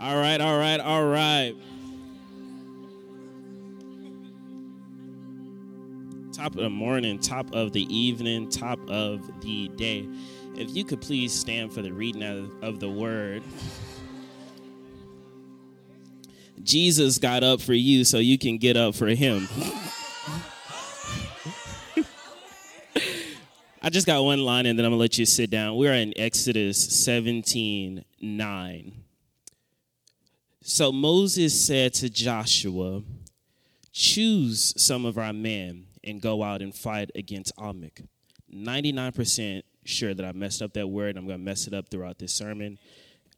All right. Top of the morning, top of the evening, top of the day. If you could please stand for the reading of the word. Jesus got up for you so you can get up for him. I just got one line and then I'm going to let you sit down. We are in Exodus 17:9. So Moses said to Joshua, choose some of our men and go out and fight against Amalek. 99% sure that I messed up that word. I'm going to mess it up throughout this sermon.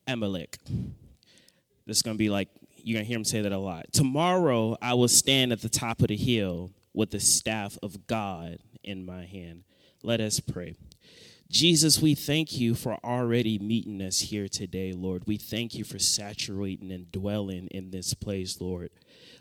Amalek. This is going to be like, you're going to hear him say that a lot. Tomorrow I will stand at the top of the hill with the staff of God in my hand. Let us pray. Jesus, we thank you for already meeting us here today, Lord. We thank you for saturating and dwelling in this place, Lord.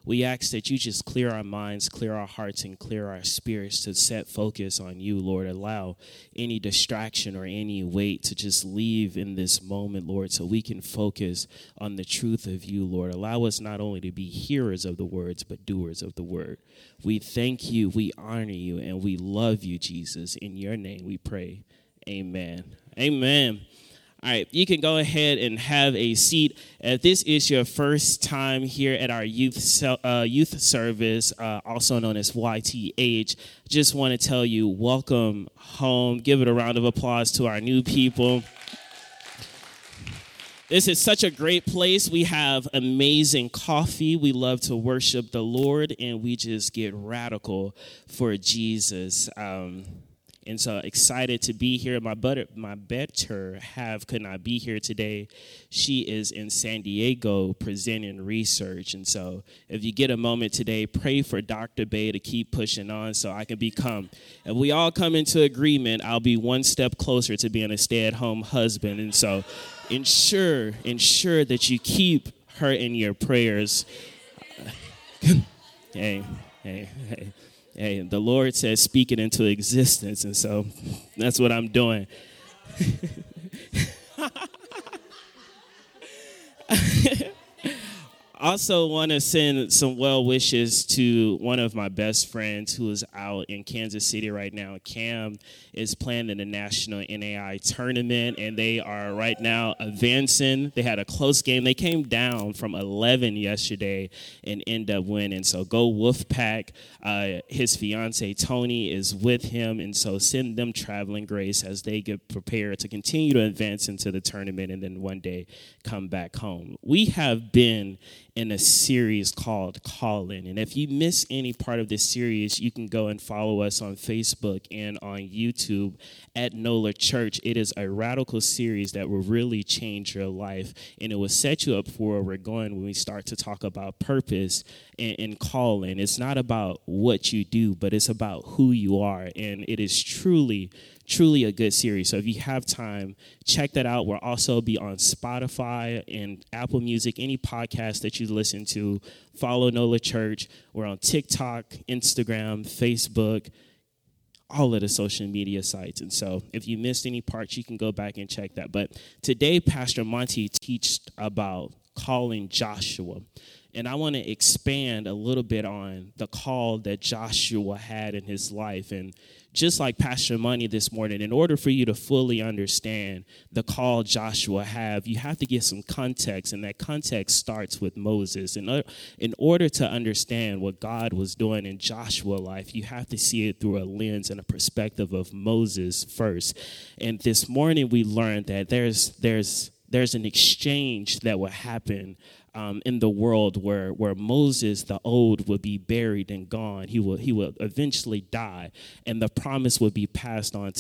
We ask that you just clear our minds, clear our hearts, and clear our spirits to set focus on you, Lord. Allow any distraction or any weight to just leave in this moment, Lord, so we can focus on the truth of you, Lord. Allow us not only to be hearers of the words, but doers of the word. We thank you, we honor you, and we love you, Jesus. In your name we pray. Amen. Amen. All right, you can go ahead and have a seat. If this is your first time here at our youth service, also known as YTH, just want to tell you, welcome home. Give it a round of applause to our new people. This is such a great place. We have amazing coffee. We love to worship the Lord, and we just get radical for Jesus. And so excited to be here. My better half could not be here today. She is in San Diego presenting research. And so if you get a moment today, pray for Dr. Bay to keep pushing on so I can become. If we all come into agreement, I'll be one step closer to being a stay-at-home husband. And so ensure that you keep her in your prayers. Hey. Hey, the Lord says, speak it into existence, and so that's what I'm doing. Also want to send some well wishes to one of my best friends who is out in Kansas City right now. Cam is playing in the national NAI tournament, and they are right now advancing. They had a close game. They came down from 11 yesterday and end up winning. So go Wolfpack. His fiance Tony is with him, and so send them traveling grace as they get prepared to continue to advance into the tournament and then one day come back home. We have been in a series called Calling. And if you miss any part of this series, you can go and follow us on Facebook and on YouTube at NOLA Church. It is a radical series that will really change your life, and it will set you up for where we're going when we start to talk about purpose and calling. It's not about what you do, but it's about who you are, and it is truly a good series. So if you have time, check that out. We'll also be on Spotify and Apple Music, any podcast that you listen to. Follow NOLA Church. We're on TikTok, Instagram, Facebook, all of the social media sites. And so if you missed any parts, you can go back and check that. But today, Pastor Monty teaches about calling Joshua. And I want to expand a little bit on the call that Joshua had in his life. And just like Pastor Money this morning, in order for you to fully understand the call Joshua have, you have to get some context, and that context starts with Moses. And in order to understand what God was doing in Joshua's life, you have to see it through a lens and a perspective of Moses first. And this morning we learned that there's an exchange that will happen in the world where Moses, the old, would be buried and gone. He will eventually die, and the promise would be passed on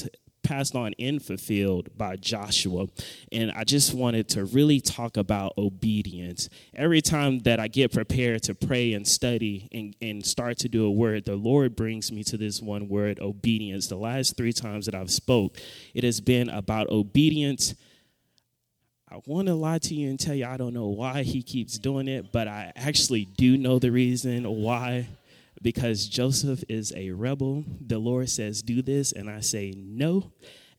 and fulfilled by Joshua. And I just wanted to really talk about obedience. Every time that I get prepared to pray and study and start to do a word, the Lord brings me to this one word, obedience. The last three times that I've spoke, it has been about obedience. I want to lie to you and tell you I don't know why he keeps doing it, but I actually do know the reason why. Because Joseph is a rebel. The Lord says, do this, and I say no,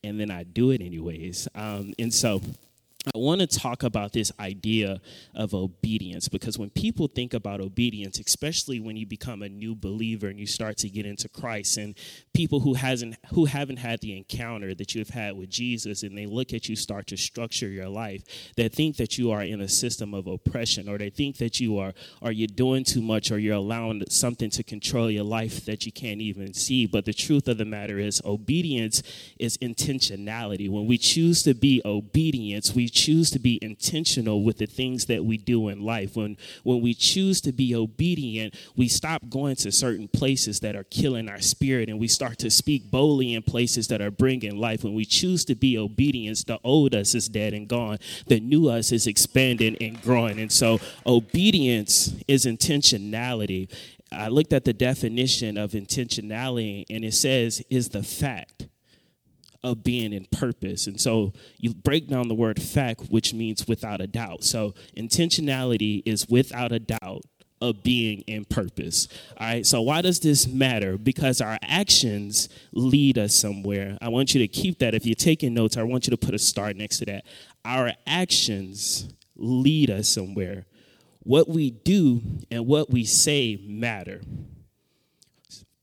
and then I do it anyways. And so I want to talk about this idea of obedience, because when people think about obedience, especially when you become a new believer and you start to get into Christ, and people who haven't had the encounter that you've had with Jesus, and they look at you start to structure your life, they think that you are in a system of oppression, or they think that you are you're doing too much, or you're allowing something to control your life that you can't even see. But the truth of the matter is, obedience is intentionality. When we choose to be obedient, we choose to be intentional with the things that we do in life. When we choose to be obedient, we stop going to certain places that are killing our spirit, and we start to speak boldly in places that are bringing life. When we choose to be obedient, the old us is dead and gone. The new us is expanding and growing. And so obedience is intentionality. I looked at the definition of intentionality, and it says is the fact of being in purpose. And so you break down the word fact, which means without a doubt. So intentionality is without a doubt of being in purpose. All right. So why does this matter? Because our actions lead us somewhere. I want you to keep that. If you're taking notes, I want you to put a star next to that. Our actions lead us somewhere. What we do and what we say matter.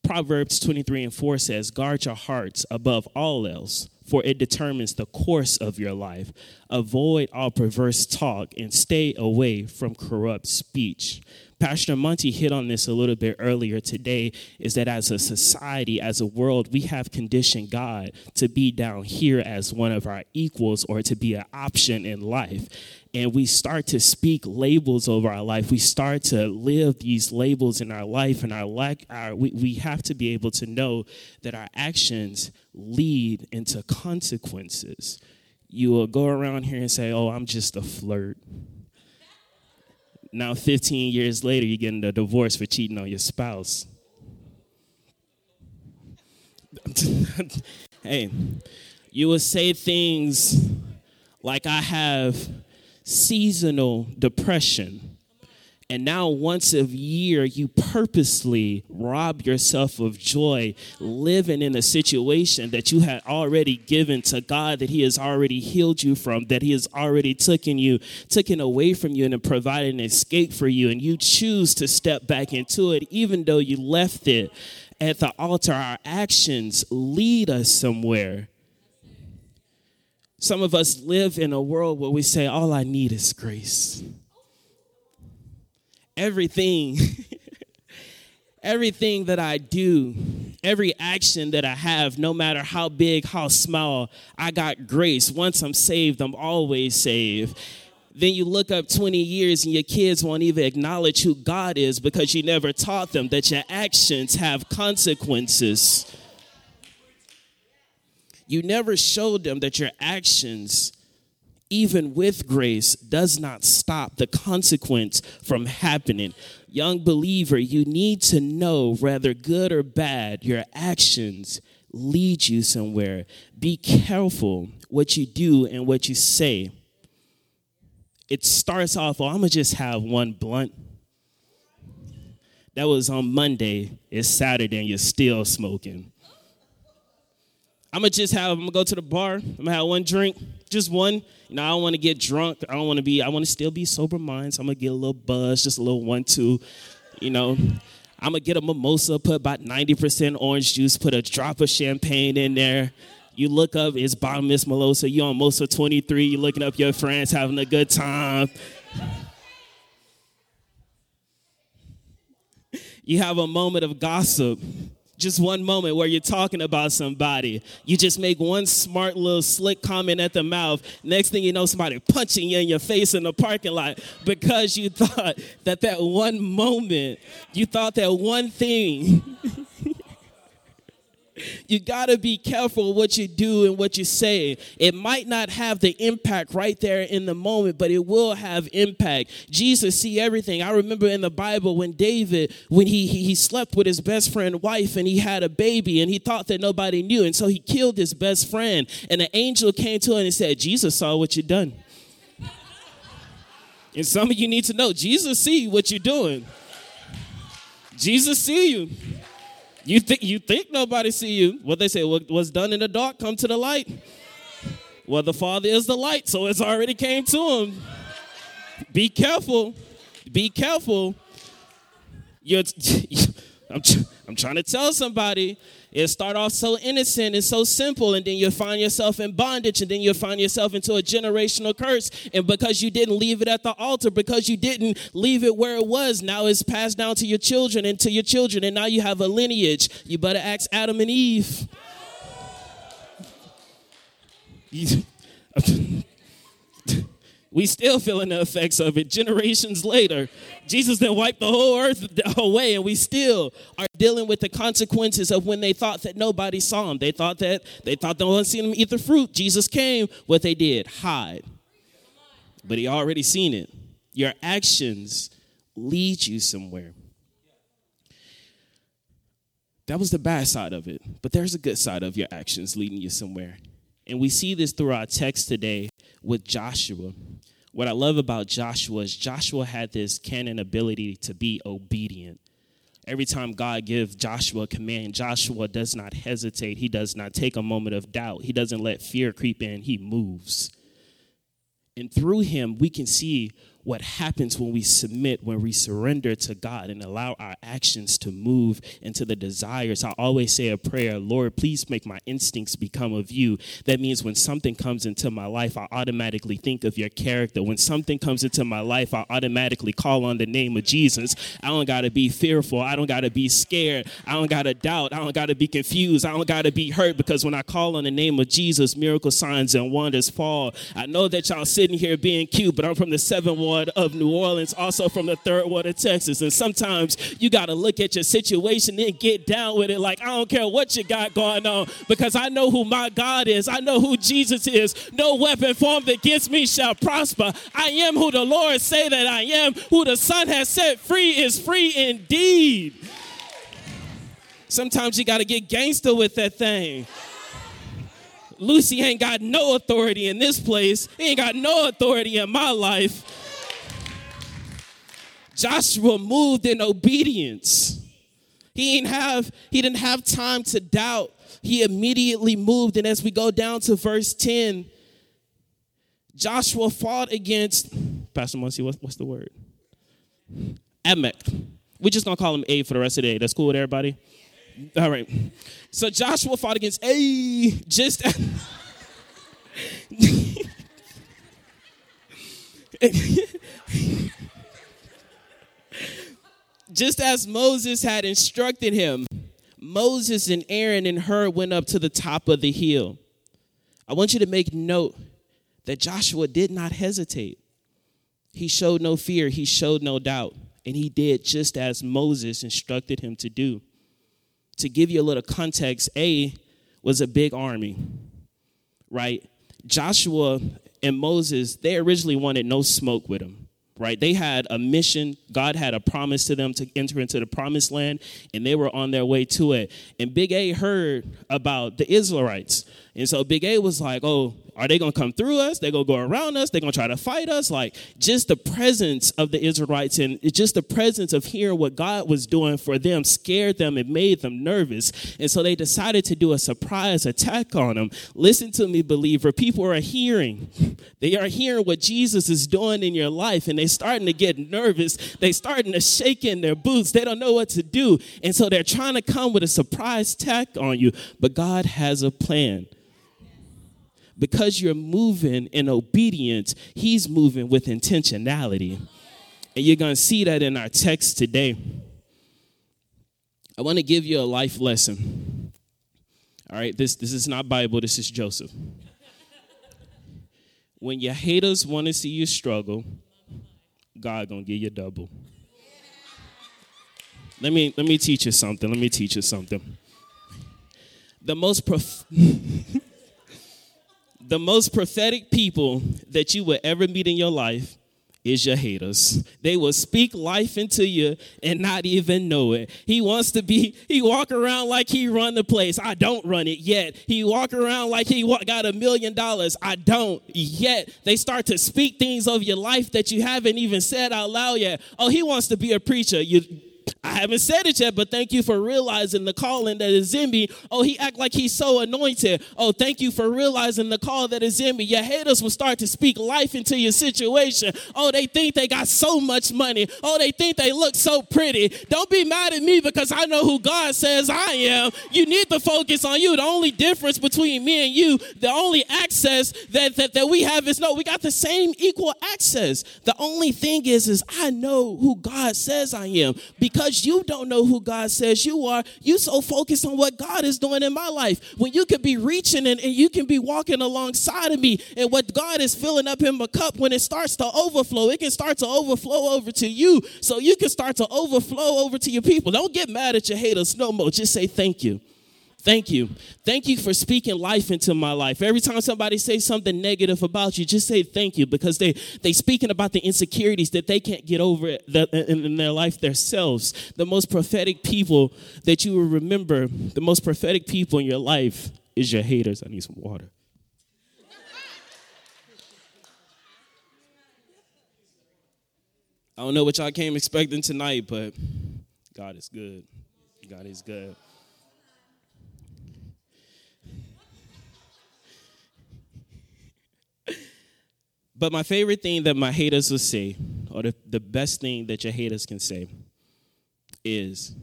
Proverbs 23:4 says, guard your hearts above all else, for it determines the course of your life. Avoid all perverse talk and stay away from corrupt speech. Pastor Monty hit on this a little bit earlier today, is that as a society, as a world, we have conditioned God to be down here as one of our equals, or to be an option in life. And we start to speak labels over our life. We start to live these labels in our life, and we have to be able to know that our actions lead into consequences. You will go around here and say, oh, I'm just a flirt. Now, 15 years later, you're getting a divorce for cheating on your spouse. Hey, you will say things like, I have seasonal depression. And now once a year, you purposely rob yourself of joy, living in a situation that you had already given to God, that he has already healed you from, that he has already taken away from you and provided an escape for you. And you choose to step back into it, even though you left it at the altar. Our actions lead us somewhere. Some of us live in a world where we say, all I need is grace. Everything that I do, every action that I have, no matter how big, how small, I got grace. Once I'm saved, I'm always saved. Then you look up 20 years and your kids won't even acknowledge who God is, because you never taught them that your actions have consequences. You never showed them that your actions, even with grace, does not stop the consequence from happening. Young believer, you need to know, whether good or bad, your actions lead you somewhere. Be careful what you do and what you say. It starts off, oh, I'm going to just have one blunt. That was on Monday. It's Saturday and you're still smoking. I'm going to go to the bar. I'm going to have one drink, just one. You know, I don't want to get drunk. I want to still be sober minded. So I'm going to get a little buzz, just a little 1, 2, you know. I'm going to get a mimosa, put about 90% orange juice, put a drop of champagne in there. You look up, it's bottomless mimosa. You on Mimosa 23. You're looking up your friends, having a good time. You have a moment of gossip. Just one moment where you're talking about somebody. You just make one smart little slick comment at the mouth. Next thing you know, somebody punching you in your face in the parking lot, because you thought that one moment, you thought that one thing. You got to be careful what you do and what you say. It might not have the impact right there in the moment, but it will have impact. Jesus see everything. I remember in the Bible when David, when he slept with his best friend's wife, and he had a baby, and he thought that nobody knew. And so he killed his best friend, and an angel came to him and said, Jesus saw what you done. And some of you need to know, Jesus see what you're doing. Jesus see you. You think nobody see you. What they say, what's done in the dark, come to the light. Well, the Father is the light, so it's already came to him. Be careful. Be careful. I'm trying to tell somebody, it start off so innocent and so simple, and then you'll find yourself in bondage, and then you'll find yourself into a generational curse. And because you didn't leave it at the altar, because you didn't leave it where it was, now it's passed down to your children, and now you have a lineage. You better ask Adam and Eve. We still feeling the effects of it generations later. Jesus then wiped the whole earth away, and we still are dealing with the consequences of when they thought that nobody saw him. They thought no one seen him eat the fruit. Jesus came. What they did, hide. But he already seen it. Your actions lead you somewhere. That was the bad side of it. But there's a good side of your actions leading you somewhere. And we see this through our text today with Joshua. What I love about Joshua is Joshua had this canon ability to be obedient. Every time God gives Joshua a command, Joshua does not hesitate. He does not take a moment of doubt. He doesn't let fear creep in. He moves. And through him, we can see what happens when we submit, when we surrender to God and allow our actions to move into the desires. I always say a prayer, Lord, please make my instincts become of you. That means when something comes into my life, I automatically think of your character. When something comes into my life, I automatically call on the name of Jesus. I don't got to be fearful. I don't got to be scared. I don't got to doubt. I don't got to be confused. I don't got to be hurt, because when I call on the name of Jesus, miracle signs and wonders fall. I know that y'all sitting here being cute, but I'm from the 7th Ward of New Orleans, also from the 3rd Ward of Texas. And sometimes you got to look at your situation and get down with it. Like, I don't care what you got going on, because I know who my God is. I know who Jesus is. No weapon formed against me shall prosper. I am who the Lord say that I am. Who the Son has set free is free indeed. Sometimes you got to get gangster with that thing. Lucy ain't got no authority in this place. He ain't got no authority in my life. Joshua moved in obedience. He didn't have time to doubt. He immediately moved. And as we go down to verse 10, Joshua fought against, Pastor Monty, what's the word? Amalek. We're just going to call him A for the rest of the day. That's cool with everybody? All right. So Joshua fought against A, just just as Moses had instructed him, Moses and Aaron and Hur went up to the top of the hill. I want you to make note that Joshua did not hesitate. He showed no fear. He showed no doubt. And he did just as Moses instructed him to do. To give you a little context, A was a big army, right? Joshua and Moses, they originally wanted no smoke with them. Right? They had a mission. God had a promise to them to enter into the promised land, and they were on their way to it. And Big A heard about the Israelites. And so Big A was like, oh, are they going to come through us? They're going to go around us. They're going to try to fight us. Like, just the presence of the Israelites and just the presence of hearing what God was doing for them scared them and made them nervous. And so they decided to do a surprise attack on them. Listen to me, believer. People are hearing. They are hearing what Jesus is doing in your life, and they're starting to get nervous. They're starting to shake in their boots. They don't know what to do. And so they're trying to come with a surprise attack on you. But God has a plan. Because you're moving in obedience, he's moving with intentionality. And you're going to see that in our text today. I want to give you a life lesson. All right, this is not Bible, this is Joseph. When your haters want to see you struggle, God going to give you double. Let me teach you something. Let me teach you something. The most prophetic people that you will ever meet in your life is your haters. They will speak life into you and not even know it. He walk around like he run the place. I don't run it yet. He walk around like he got $1 million. I don't yet. They start to speak things of your life that you haven't even said out loud yet. Oh, he wants to be a preacher. I haven't said it yet, but thank you for realizing the calling that is in me. Oh, he act like he's so anointed. Oh, thank you for realizing the call that is in me. Your haters will start to speak life into your situation. Oh, they think they got so much money. Oh, they think they look so pretty. Don't be mad at me because I know who God says I am. You need to focus on you. The only difference between me and you, the only access that we have is, no, we got the same equal access. The only thing is I know who God says I am. Because you don't know who God says you are, you so focused on what God is doing in my life. When you could be reaching and you can be walking alongside of me, and what God is filling up in my cup, when it starts to overflow, it can start to overflow over to you. So you can start to overflow over to your people. Don't get mad at your haters no more. Just say thank you. Thank you. Thank you for speaking life into my life. Every time somebody says something negative about you, just say thank you, because they speaking about the insecurities that they can't get over in their life themselves. The most prophetic people that you will remember, the most prophetic people in your life is your haters. I need some water. I don't know what y'all came expecting tonight, but God is good. God is good. But my favorite thing that my haters will say, or the best thing that your haters can say, is,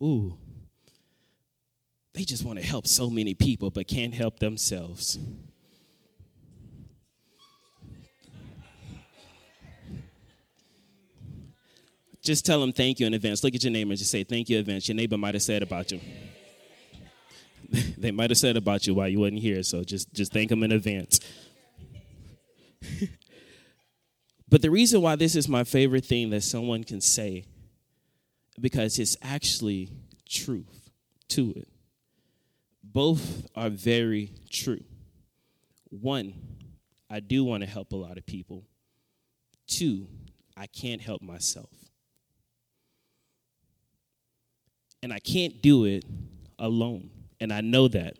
ooh, they just want to help so many people but can't help themselves. Just tell them thank you in advance. Look at your neighbor and just say thank you in advance. Your neighbor might have said about you. They might have said about you while you wasn't here, so just thank them in advance. But the reason why this is my favorite thing that someone can say, because it's actually truth to it. Both are very true. One, I do want to help a lot of people. Two, I can't help myself. And I can't do it alone. And I know that.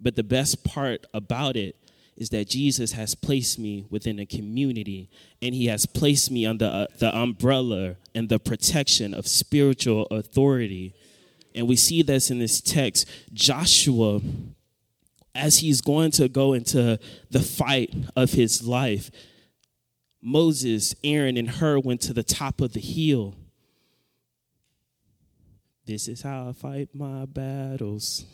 But the best part about it is that Jesus has placed me within a community, and he has placed me under the umbrella and the protection of spiritual authority. And we see this in this text. Joshua, as he's going to go into the fight of his life, Moses, Aaron, and Hur went to the top of the hill. This is how I fight my battles.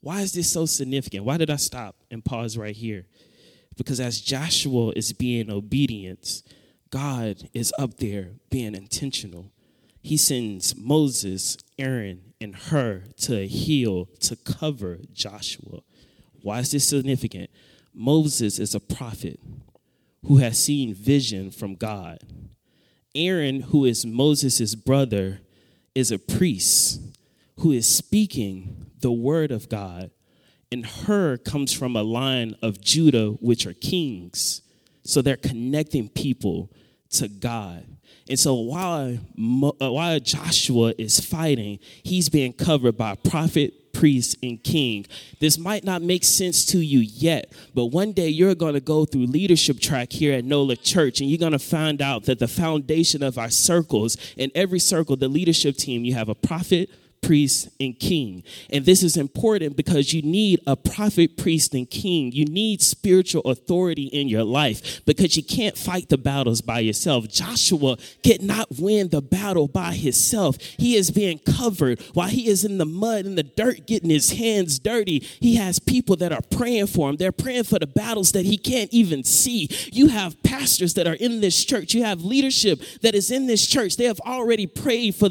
Why is this so significant? Why did I stop and pause right here? Because as Joshua is being obedient, God is up there being intentional. He sends Moses, Aaron, and Hur to a hill to cover Joshua. Why is this significant? Moses is a prophet who has seen vision from God. Aaron, who is Moses' brother, is a priest who is speaking the word of God, and Hur comes from a line of Judah, which are kings. So they're connecting people to God. And so while Joshua is fighting, he's being covered by a prophet, priest, and king. This might not make sense to you yet, but one day you're going to go through leadership track here at NOLA Church, and you're going to find out that the foundation of our circles, in every circle, the leadership team, you have a prophet, priest, and king. And this is important because you need a prophet, priest, and king. You need spiritual authority in your life because you can't fight the battles by yourself. Joshua could not win the battle by himself. He is being covered while he is in the mud and the dirt, getting his hands dirty. He has people that are praying for him. They're praying for the battles that he can't even see. You have pastors that are in this church. You have leadership that is in this church. They have already prayed for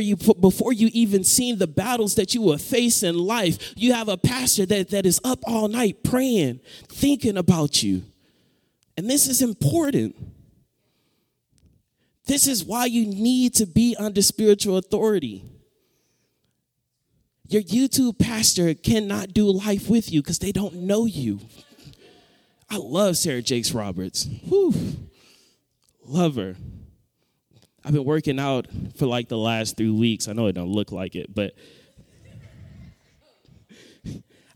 you before you even seen the battles that you will face in life. You have a pastor that is up all night praying, thinking about you. And this is important. This is why you need to be under spiritual authority. Your YouTube pastor cannot do life with you because they don't know you. I love Sarah Jakes Roberts. Whew. Love her. I've been working out for like the last 3 weeks. I know it don't look like it, but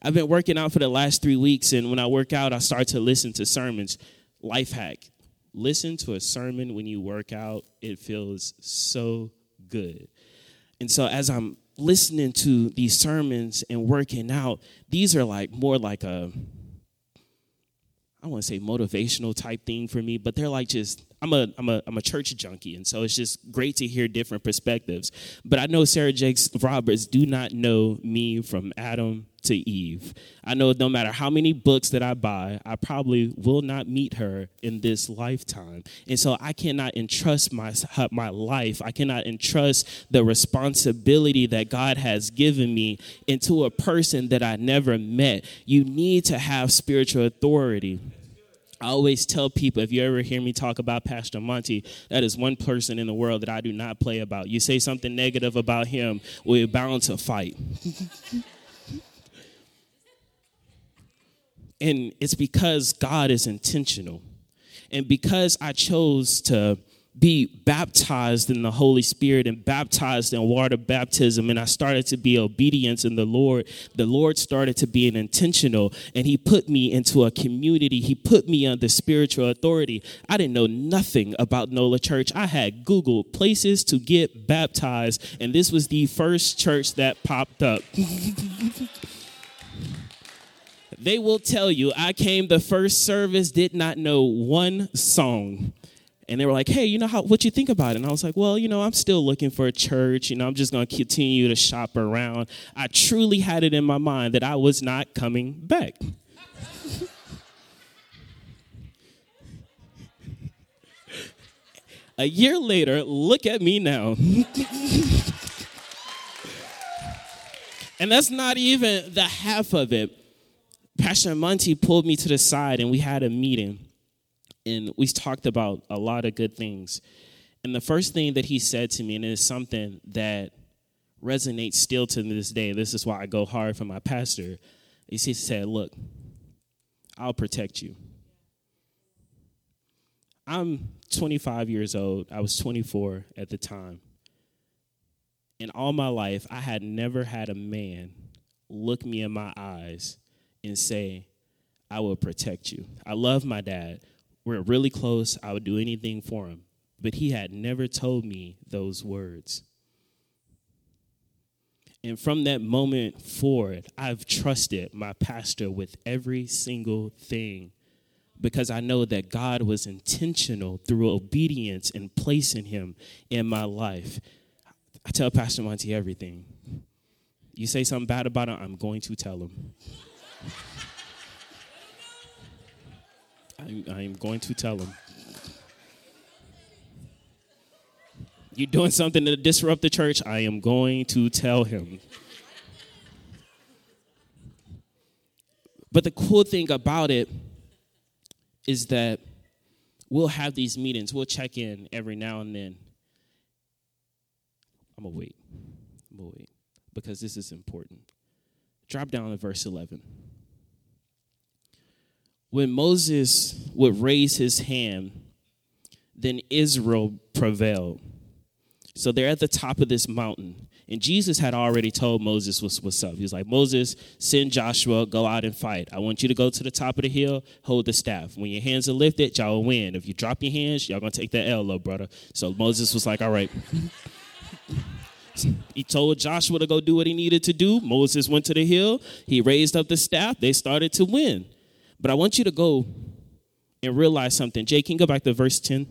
I've been working out for the last 3 weeks, and when I work out, I start to listen to sermons. Life hack. Listen to a sermon when you work out. It feels so good. And so as I'm listening to these sermons and working out, these are like more like a, I want to say motivational type thing for me, but they're like just, I'm a church junkie, and so it's just great to hear different perspectives. But I know Sarah Jakes Roberts do not know me from Adam to Eve. I know no matter how many books that I buy, I probably will not meet her in this lifetime. And so I cannot entrust my life. I cannot entrust the responsibility that God has given me into a person that I never met. You need to have spiritual authority. I always tell people, if you ever hear me talk about Pastor Monty, that is one person in the world that I do not play about. You say something negative about him, we're bound to fight. And it's because God is intentional. And because I chose to be baptized in the Holy Spirit and baptized in water baptism, and I started to be obedient in the Lord started to be an intentional, and he put me into a community. He put me under spiritual authority. I didn't know nothing about NOLA Church. I had Googled places to get baptized, and this was the first church that popped up. They will tell you, I came the first service, did not know one song. And they were like, hey, you know, what you think about it? And I was like, well, you know, I'm still looking for a church. You know, I'm just going to continue to shop around. I truly had it in my mind that I was not coming back. A year later, look at me now. And that's not even the half of it. Pastor Monty pulled me to the side, and we had a meeting. And we talked about a lot of good things. And the first thing that he said to me, and it is something that resonates still to this day, this is why I go hard for my pastor, is he said, look, I'll protect you. I'm 25 years old. I was 24 at the time. And all my life, I had never had a man look me in my eyes and say, I will protect you. I love my dad. We're really close. I would do anything for him. But he had never told me those words. And from that moment forward, I've trusted my pastor with every single thing because I know that God was intentional through obedience and placing him in my life. I tell Pastor Monty everything. You say something bad about him, I'm going to tell him. I am going to tell him. You're doing something to disrupt the church? I am going to tell him. But the cool thing about it is that we'll have these meetings. We'll check in every now and then. I'm going to wait because this is important. Drop down to verse 11. When Moses would raise his hand, then Israel prevailed. So they're at the top of this mountain. And Jesus had already told Moses what's up. He was like, Moses, send Joshua, go out and fight. I want you to go to the top of the hill, hold the staff. When your hands are lifted, y'all will win. If you drop your hands, y'all going to take the L, little brother. So Moses was like, all right. He told Joshua to go do what he needed to do. Moses went to the hill. He raised up the staff. They started to win. But I want you to go and realize something. Jay, can you go back to verse 10?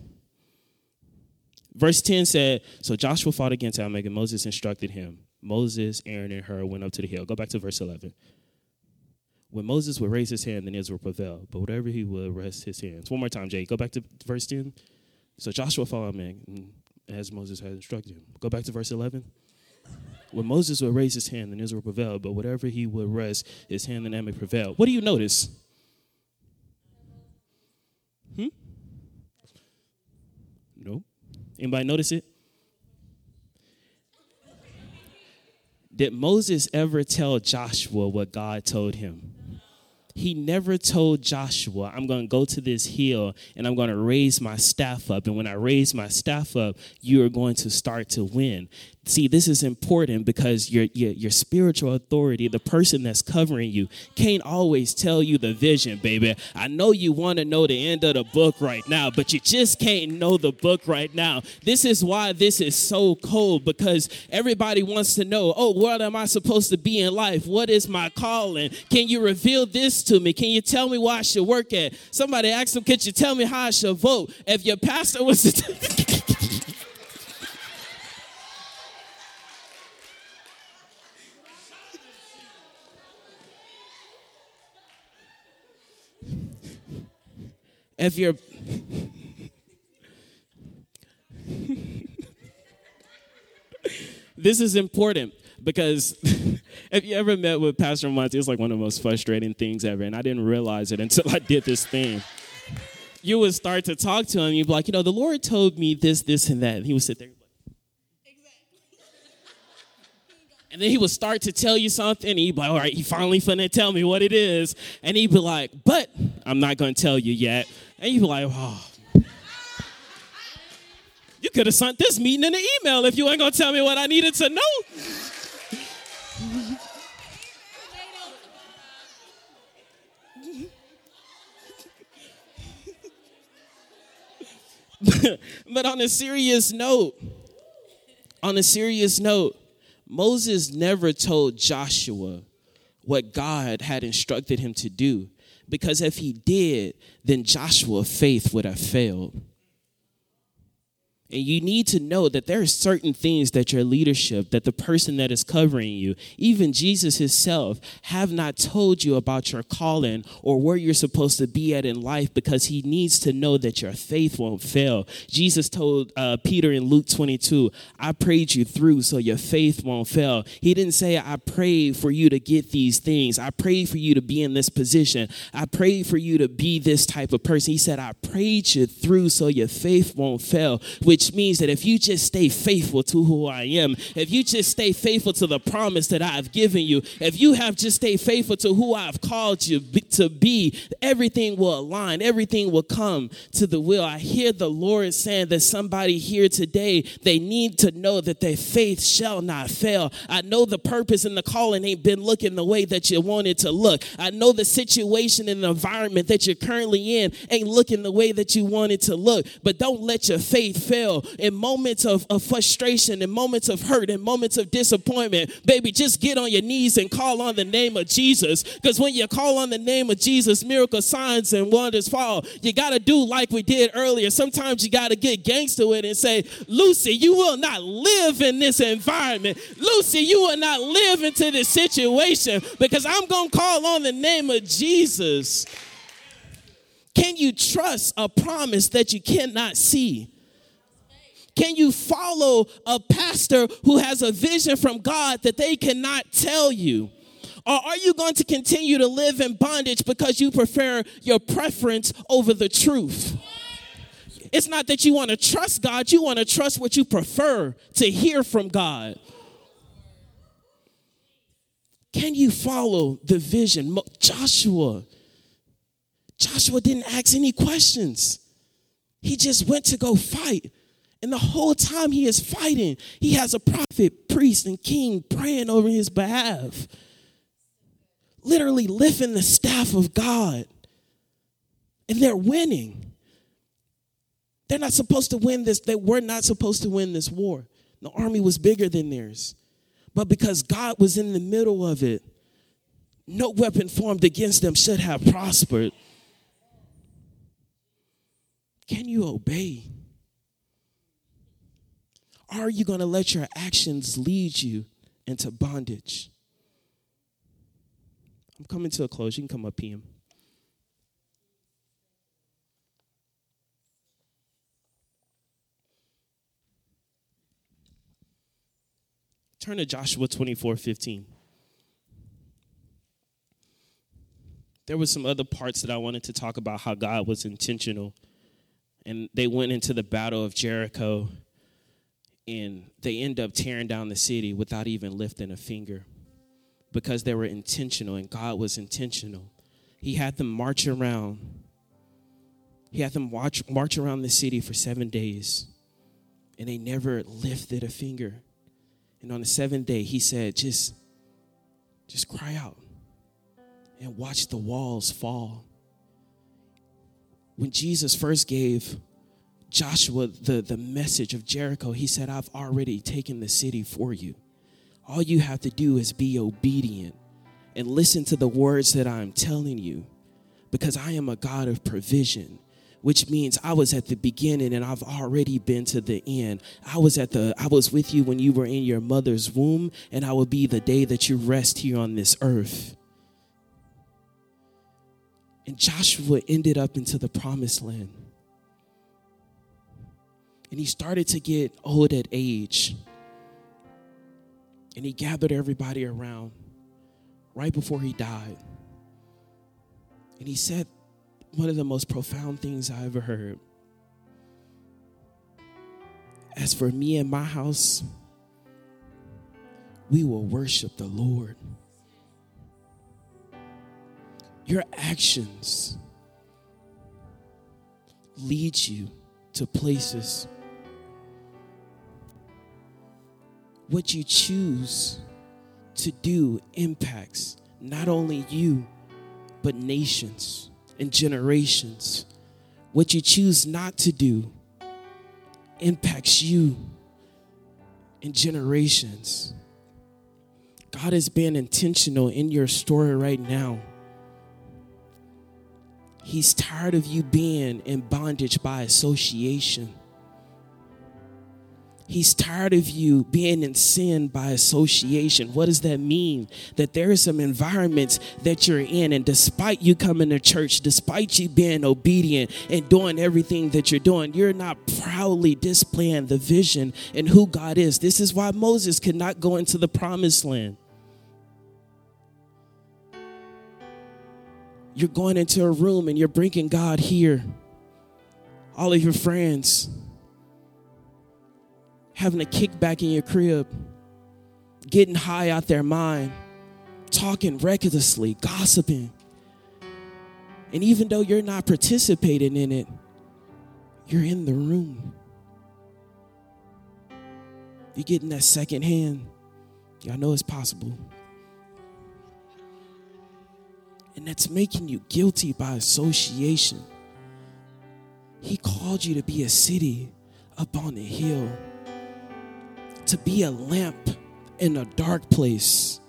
Verse 10 said, so Joshua fought against Amalek, and Moses instructed him. Moses, Aaron, and Hur went up to the hill. Go back to verse 11. When Moses would raise his hand, then Israel prevailed. But whatever he would, rest his hands. One more time, Jay. Go back to verse 10. So Joshua fought Amalek, as Moses had instructed him. Go back to verse 11. When Moses would raise his hand, then Israel prevailed. But whatever he would rest, his hand and Amalek prevailed. What do you notice? No. Anybody notice it? Did Moses ever tell Joshua what God told him? He never told Joshua, I'm going to go to this hill and I'm going to raise my staff up. And when I raise my staff up, you are going to start to win. See, this is important because your spiritual authority, the person that's covering you, can't always tell you the vision, baby. I know you want to know the end of the book right now, but you just can't know the book right now. This is why this is so cold, because everybody wants to know, oh, what am I supposed to be in life? What is my calling? Can you reveal this to me? Can you tell me where I should work at? Somebody asked him, could you tell me how I should vote? If your pastor was to... If you're this is important because if you ever met with Pastor Monty, it's like one of the most frustrating things ever. And I didn't realize it until I did this thing. You would start to talk to him. You'd be like, you know, the Lord told me this, this, and that. And he would sit there. And then he would start to tell you something, and he'd be like, all right, he finally finna tell me what it is. And he'd be like, but I'm not going to tell you yet. And you'd be like, oh, you could have sent this meeting in an email if you ain't going to tell me what I needed to know. But on a serious note, Moses never told Joshua what God had instructed him to do, because if he did, then Joshua's faith would have failed. And you need to know that there are certain things that your leadership, that the person that is covering you, even Jesus himself, have not told you about your calling or where you're supposed to be at in life, because he needs to know that your faith won't fail. Jesus told Peter in Luke 22, I prayed you through so your faith won't fail. He didn't say, I prayed for you to get these things. I prayed for you to be in this position. I prayed for you to be this type of person. He said, I prayed you through so your faith won't fail, which means that if you just stay faithful to who I am, if you just stay faithful to the promise that I've given you, if you have just stayed faithful to who I've called you to be, everything will align, everything will come to the will. I hear the Lord saying that somebody here today, they need to know that their faith shall not fail. I know the purpose and the calling ain't been looking the way that you want it to look. I know the situation and the environment that you're currently in ain't looking the way that you want it to look, but don't let your faith fail. In moments of frustration, in moments of hurt, in moments of disappointment, baby, just get on your knees and call on the name of Jesus. Because when you call on the name of Jesus, miracles, signs, and wonders fall. You got to do like we did earlier. Sometimes you got to get gangster with it and say, Lucy, you will not live in this environment. Lucy, you will not live into this situation, because I'm going to call on the name of Jesus. Can you trust a promise that you cannot see? Can you follow a pastor who has a vision from God that they cannot tell you? Or are you going to continue to live in bondage because you prefer your preference over the truth? It's not that you want to trust God. You want to trust what you prefer to hear from God. Can you follow the vision? Joshua didn't ask any questions. He just went to go fight. And the whole time he is fighting, he has a prophet, priest, and king praying over his behalf. Literally lifting the staff of God. And they're winning. They're not supposed to win this. They were not supposed to win this war. The army was bigger than theirs. But because God was in the middle of it, no weapon formed against them should have prospered. Can you obey? Are you going to let your actions lead you into bondage? I'm coming to a close. You can come up, PM. Turn to Joshua 24:15. There were some other parts that I wanted to talk about, how God was intentional. And they went into the battle of Jericho. And they end up tearing down the city without even lifting a finger, because they were intentional and God was intentional. he had them march around. He had them march around the city for 7 days. And they never lifted a finger. And on the seventh day, he said, just cry out and watch the walls fall. When Jesus first gave Joshua the message of Jericho, he said, I've already taken the city for you. All you have to do is be obedient and listen to the words that I'm telling you, because I am a God of provision, which means I was at the beginning and I've already been to the end. I was with you when you were in your mother's womb, and I will be the day that you rest here on this earth. And Joshua ended up into the promised land. And he started to get old at age. And he gathered everybody around right before he died. And he said one of the most profound things I ever heard. As for me and my house, we will worship the Lord. Your actions lead you to places. What you choose to do impacts not only you, but nations and generations. What you choose not to do impacts you and generations. God has been intentional in your story right now. He's tired of you being in bondage by association. He's tired of you being in sin by association. What does that mean? That there are some environments that you're in, and despite you coming to church, despite you being obedient and doing everything that you're doing, you're not proudly displaying the vision and who God is. This is why Moses could not go into the promised land. You're going into a room and you're bringing God here. All of your friends having a kickback in your crib, getting high out their mind, talking recklessly, gossiping. And even though you're not participating in it, you're in the room. You're getting that second hand. Y'all know it's possible. And that's making you guilty by association. He called you to be a city up on the hill, to be a lamp in a dark place.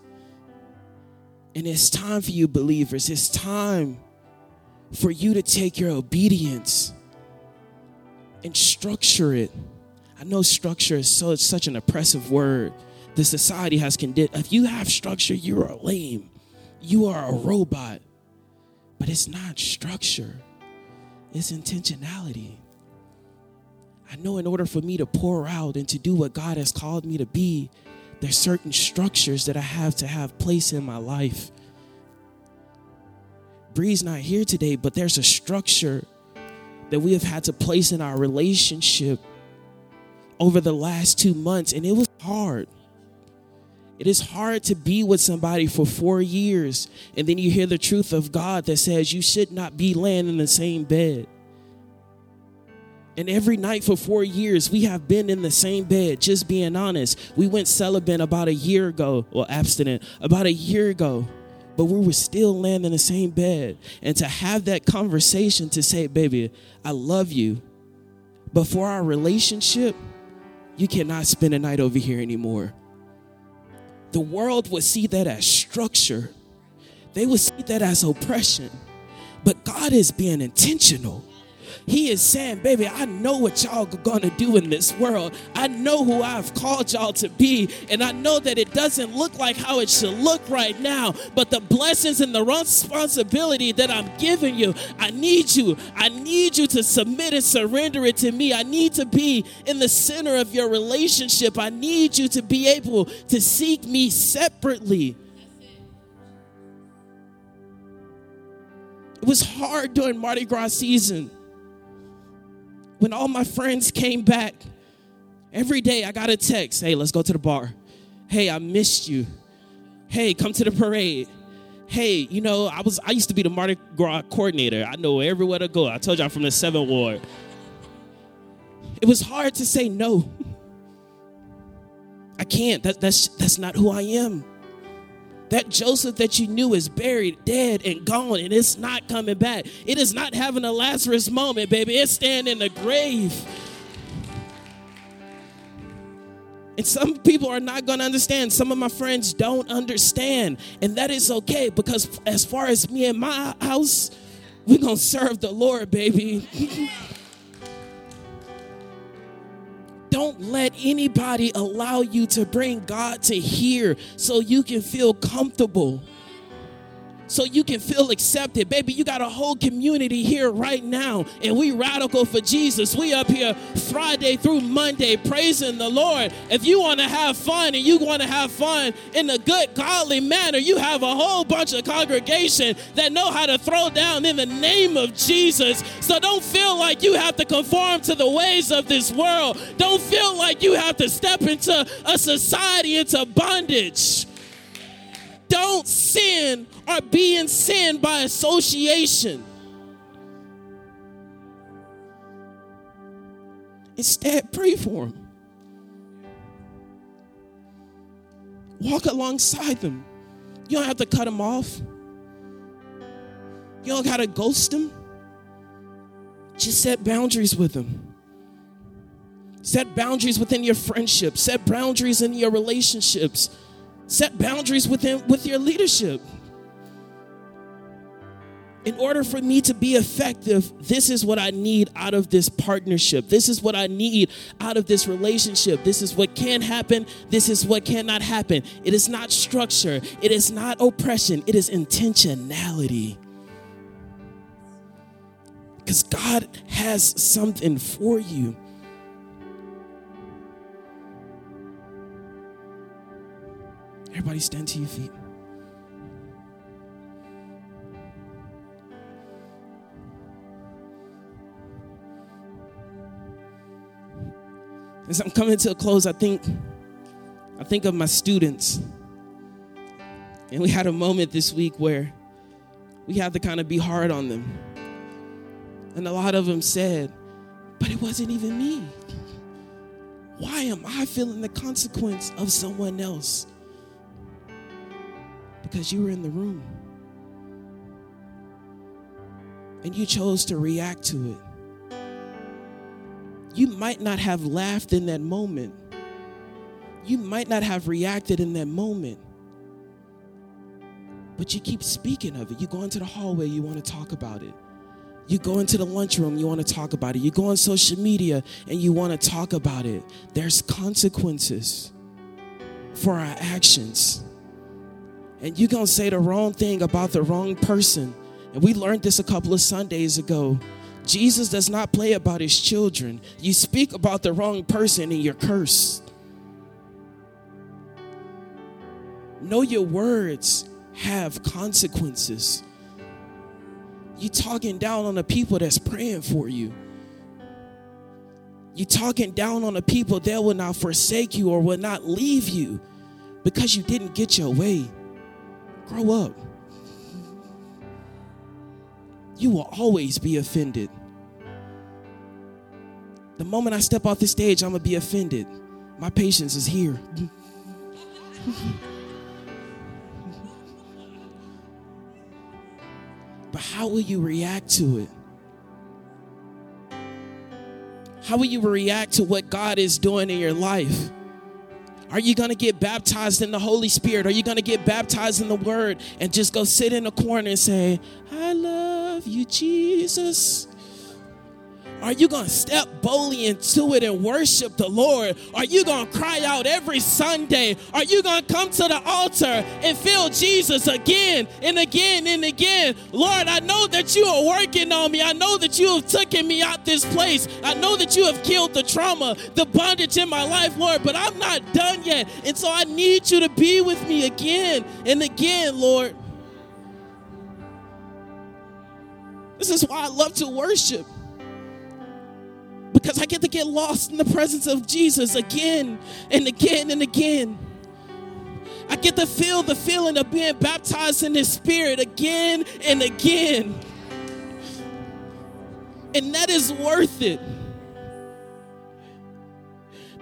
And it's time for you believers, it's time for you to take your obedience and structure it. I know structure is such an oppressive word. The society has condemned. If you have structure, you are lame. You are a robot. But it's not structure. It's intentionality. I know in order for me to pour out and to do what God has called me to be, there's certain structures that I have to have place in my life. Bree's not here today, but there's a structure that we have had to place in our relationship over the last 2 months, and it was hard. It is hard to be with somebody for 4 years, and then you hear the truth of God that says you should not be laying in the same bed. And every night for 4 years, we have been in the same bed, just being honest. We went celibate about a year ago, or abstinent, about a year ago. But we were still laying in the same bed. And to have that conversation to say, baby, I love you, but for our relationship, you cannot spend a night over here anymore. The world would see that as structure. They would see that as oppression. But God is being intentional. He is saying, baby, I know what y'all going to do in this world. I know who I've called y'all to be. And I know that it doesn't look like how it should look right now. But the blessings and the responsibility that I'm giving you, I need you to submit and surrender it to me. I need to be in the center of your relationship. I need you to be able to seek me separately. It was hard during Mardi Gras season. When all my friends came back, every day I got a text. Hey, let's go to the bar. Hey, I missed you. Hey, come to the parade. hey, you know, I used to be the Mardi Gras coordinator. I know everywhere to go. I told you I'm from the 7th Ward. It was hard to say no. I can't. That's not who I am. That Joseph that you knew is buried, dead, and gone, and it's not coming back. It is not having a Lazarus moment, baby. It's staying in the grave. And some people are not going to understand. Some of my friends don't understand. And that is okay, because as far as me and my house, we're going to serve the Lord, baby. Don't let anybody allow you to bring God to here so you can feel comfortable, so you can feel accepted. Baby, you got a whole community here right now, and we radical for Jesus. We up here Friday through Monday praising the Lord. If you want to have fun and you want to have fun in a good, godly manner, you have a whole bunch of congregation that know how to throw down in the name of Jesus. So don't feel like you have to conform to the ways of this world. Don't feel like you have to step into a society, into bondage. Don't sin or be in sin by association. Instead, pray for them. Walk alongside them. You don't have to cut them off. You don't got to ghost them. Just set boundaries with them. Set boundaries within your friendships. Set boundaries in your relationships. Set boundaries with your leadership. In order for me to be effective, this is what I need out of this partnership. This is what I need out of this relationship. This is what can happen. This is what cannot happen. It is not structure. It is not oppression. It is intentionality. Because God has something for you. Everybody stand to your feet. As I'm coming to a close, I think of my students. And we had a moment this week where we had to kind of be hard on them. And a lot of them said, but it wasn't even me. Why am I feeling the consequence of someone else? Because you were in the room and you chose to react to it. You might not have laughed in that moment. You might not have reacted in that moment, but you keep speaking of it. You go into the hallway, you want to talk about it. You go into the lunchroom, you want to talk about it. You go on social media and you want to talk about it. There's consequences for our actions. And you're going to say the wrong thing about the wrong person. And we learned this a couple of Sundays ago. Jesus does not play about his children. You speak about the wrong person and you're cursed. Know your words have consequences. You're talking down on the people that's praying for you. You're talking down on the people that will not forsake you or will not leave you because you didn't get your way. Grow up. You will always be offended. The moment I step off the stage, I'm going to be offended. My patience is here. But how will you react to it? How will you react to what God is doing in your life? Are you going to get baptized in the Holy Spirit? Are you going to get baptized in the Word and just go sit in a corner and say, I love you, Jesus? Are you going to step boldly into it and worship the Lord? Are you going to cry out every Sunday? Are you going to come to the altar and feel Jesus again and again and again? Lord, I know that you are working on me. I know that you have taken me out this place. I know that you have killed the trauma, the bondage in my life, Lord, but I'm not done yet. And so I need you to be with me again and again, Lord. This is why I love to worship. Because I get to get lost in the presence of Jesus again and again and again. I get to feel the feeling of being baptized in the Spirit again and again. And that is worth it.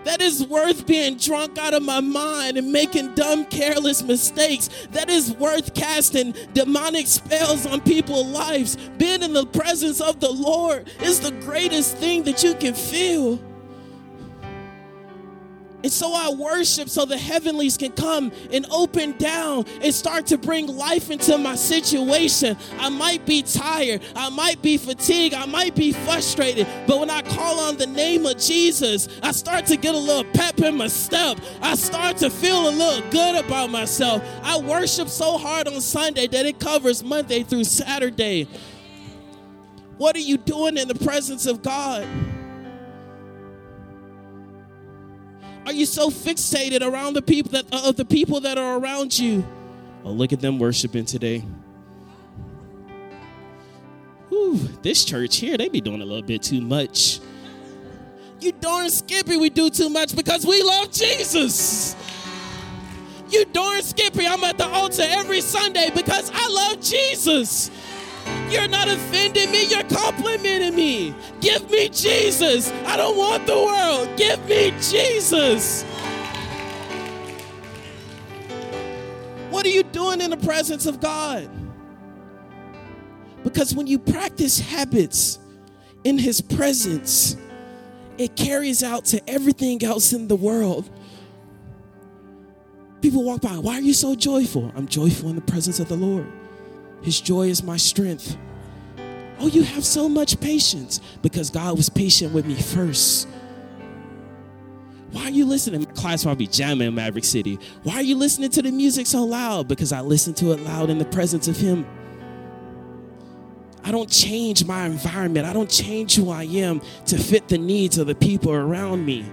That is worth being drunk out of my mind and making dumb, careless mistakes. That is worth casting demonic spells on people's lives. Being in the presence of the Lord is the greatest thing that you can feel. And so I worship so the heavenlies can come and open down and start to bring life into my situation. I might be tired. I might be fatigued. I might be frustrated. But when I call on the name of Jesus, I start to get a little pep in my step. I start to feel a little good about myself. I worship so hard on Sunday that it covers Monday through Saturday. What are you doing in the presence of God? Are you so fixated around the people that that are around you? Oh, look at them worshiping today. Whew, this church here, they be doing a little bit too much. You darn skippy, we do too much because we love Jesus. You darn skippy, I'm at the altar every Sunday because I love Jesus. You're not offending me, you're complimenting me. Give me Jesus. I don't want the world. Give me Jesus. What are you doing in the presence of God? Because when you practice habits in His presence, it carries out to everything else in the world. People walk by, why are you so joyful? I'm joyful in the presence of the Lord. His joy is my strength. Oh, you have so much patience because God was patient with me first. Why are you listening? My class will be jamming in Maverick City. Why are you listening to the music so loud? Because I listen to it loud in the presence of Him. I don't change my environment. I don't change who I am to fit the needs of the people around me.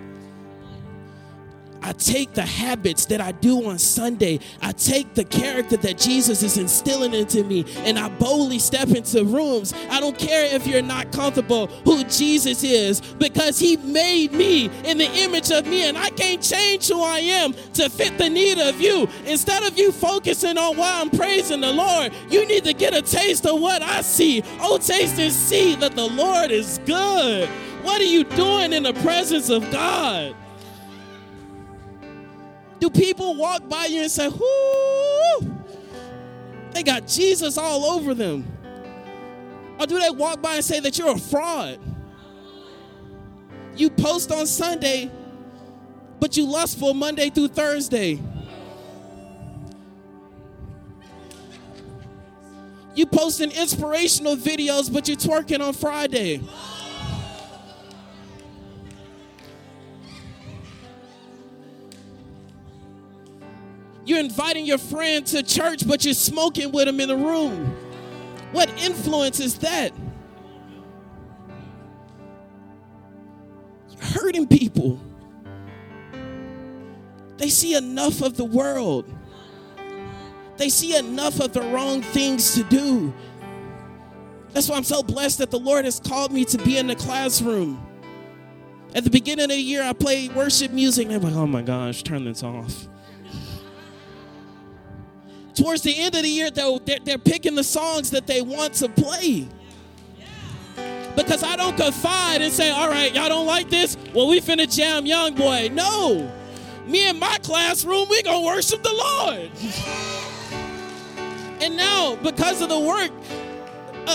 I take the habits that I do on Sunday. I take the character that Jesus is instilling into me, and I boldly step into rooms. I don't care if you're not comfortable who Jesus is, because He made me in the image of me, and I can't change who I am to fit the need of you. Instead of you focusing on why I'm praising the Lord, you need to get a taste of what I see. Oh, taste and see that the Lord is good. What are you doing in the presence of God? Do people walk by you and say, whoo, they got Jesus all over them? Or do they walk by and say that you're a fraud? You post on Sunday, but you lustful Monday through Thursday. You posting inspirational videos, but you're twerking on Friday. You're inviting your friend to church, but you're smoking with him in the room. What influence is that? You're hurting people. They see enough of the world. They see enough of the wrong things to do. That's why I'm so blessed that the Lord has called me to be in the classroom. At the beginning of the year, I played worship music. And I'm like, oh my gosh, turn this off. Towards the end of the year, they're picking the songs that they want to play. Because I don't confide and say, all right, y'all don't like this? Well, we finna jam Young Boy. No. Me and my classroom, we gonna worship the Lord. And now, because of the work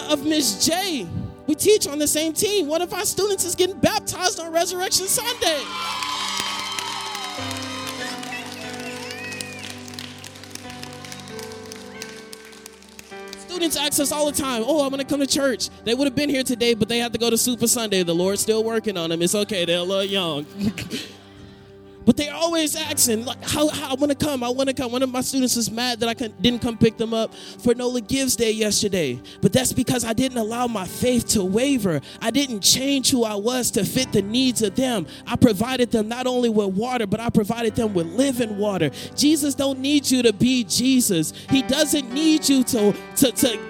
of Miss J, we teach on the same team. One of our students is getting baptized on Resurrection Sunday. Students ask us all the time, oh, I'm going to come to church. They would have been here today, but they had to go to Super Sunday. The Lord's still working on them. It's okay. They're a little young. But they're always asking, like, how I want to come. I want to come. One of my students was mad that I didn't come pick them up for NOLA Gives Day yesterday. But that's because I didn't allow my faith to waver. I didn't change who I was to fit the needs of them. I provided them not only with water, but I provided them with living water. Jesus don't need you to be Jesus. He doesn't need you to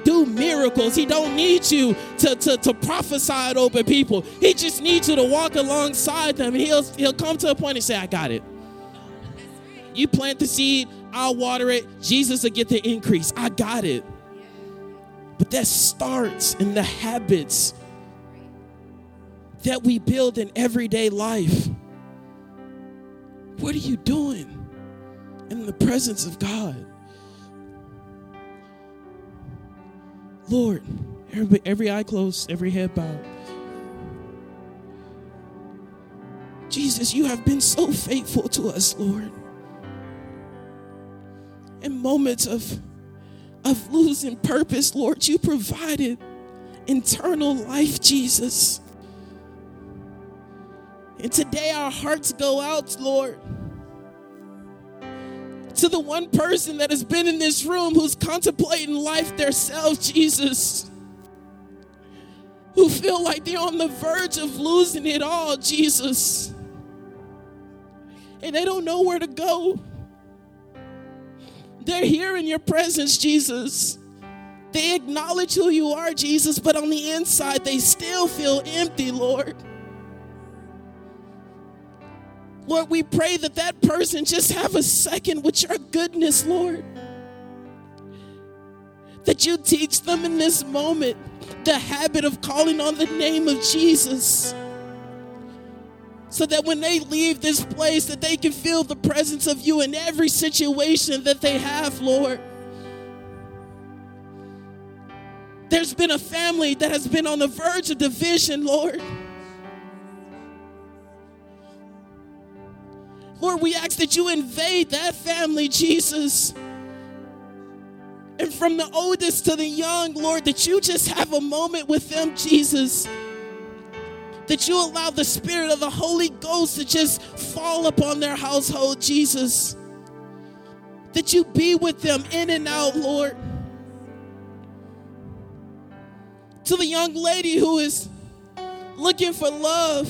do miracles. He don't need you to prophesy it over people. He just needs you to walk alongside them. And he'll come to a point and say, I got it. You plant the seed, I'll water it. Jesus will get the increase. I got it. But that starts in the habits that we build in everyday life. What are you doing in the presence of God? Lord, every eye closed, every head bowed. Jesus, you have been so faithful to us, Lord. In moments of losing purpose, Lord, you provided eternal life, Jesus. And today our hearts go out, Lord, to the one person that has been in this room who's contemplating life themselves, Jesus, who feel like they're on the verge of losing it all, Jesus, and they don't know where to go. They're here in your presence, Jesus. They acknowledge who you are, Jesus, but on the inside, they still feel empty, Lord. Lord, we pray that that person just have a second with your goodness, Lord. That you teach them in this moment the habit of calling on the name of Jesus. So that when they leave this place, that they can feel the presence of you in every situation that they have, Lord. There's been a family that has been on the verge of division, Lord. Lord, we ask that you invade that family, Jesus. And from the oldest to the young, Lord, that you just have a moment with them, Jesus. That you allow the Spirit of the Holy Ghost to just fall upon their household, Jesus. That you be with them in and out, Lord. To the young lady who is looking for love,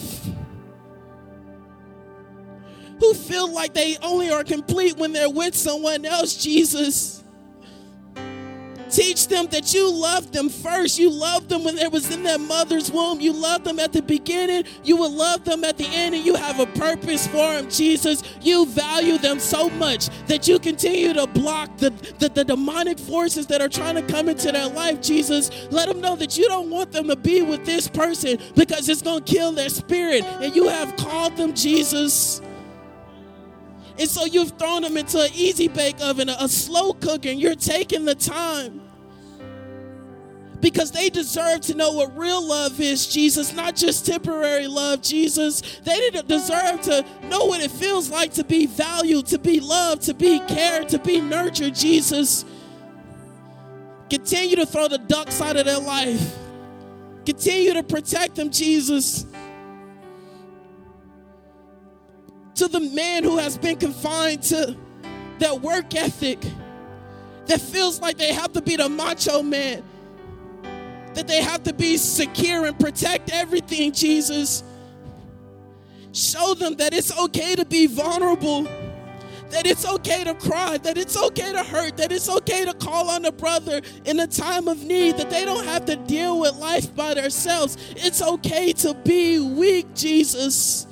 who feel like they only are complete when they're with someone else, Jesus. Teach them that you loved them first. You loved them when they was in their mother's womb. You loved them at the beginning. You will love them at the end, and you have a purpose for them, Jesus. You value them so much that you continue to block the demonic forces that are trying to come into their life, Jesus. Let them know that you don't want them to be with this person because it's going to kill their spirit, and you have called them, Jesus. And so you've thrown them into an easy bake oven, a slow cooker, and you're taking the time. Because they deserve to know what real love is, Jesus, not just temporary love, Jesus. They didn't deserve to know what it feels like to be valued, to be loved, to be cared, to be nurtured, Jesus. Continue to throw the ducks out of their life. Continue to protect them, Jesus. To the man who has been confined to their work ethic, that feels like they have to be the macho man, that they have to be secure and protect everything, Jesus. Show them that it's okay to be vulnerable, that it's okay to cry, that it's okay to hurt, that it's okay to call on a brother in a time of need, that they don't have to deal with life by themselves. It's okay to be weak, Jesus.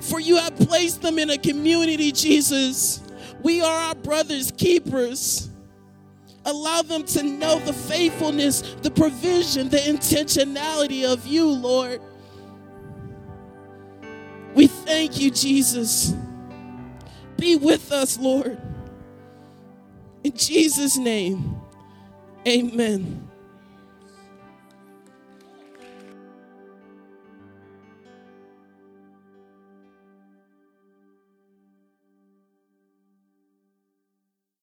For you have placed them in a community, Jesus. We are our brothers' keepers. Allow them to know the faithfulness, the provision, the intentionality of you, Lord. We thank you, Jesus. Be with us, Lord. In Jesus' name, amen.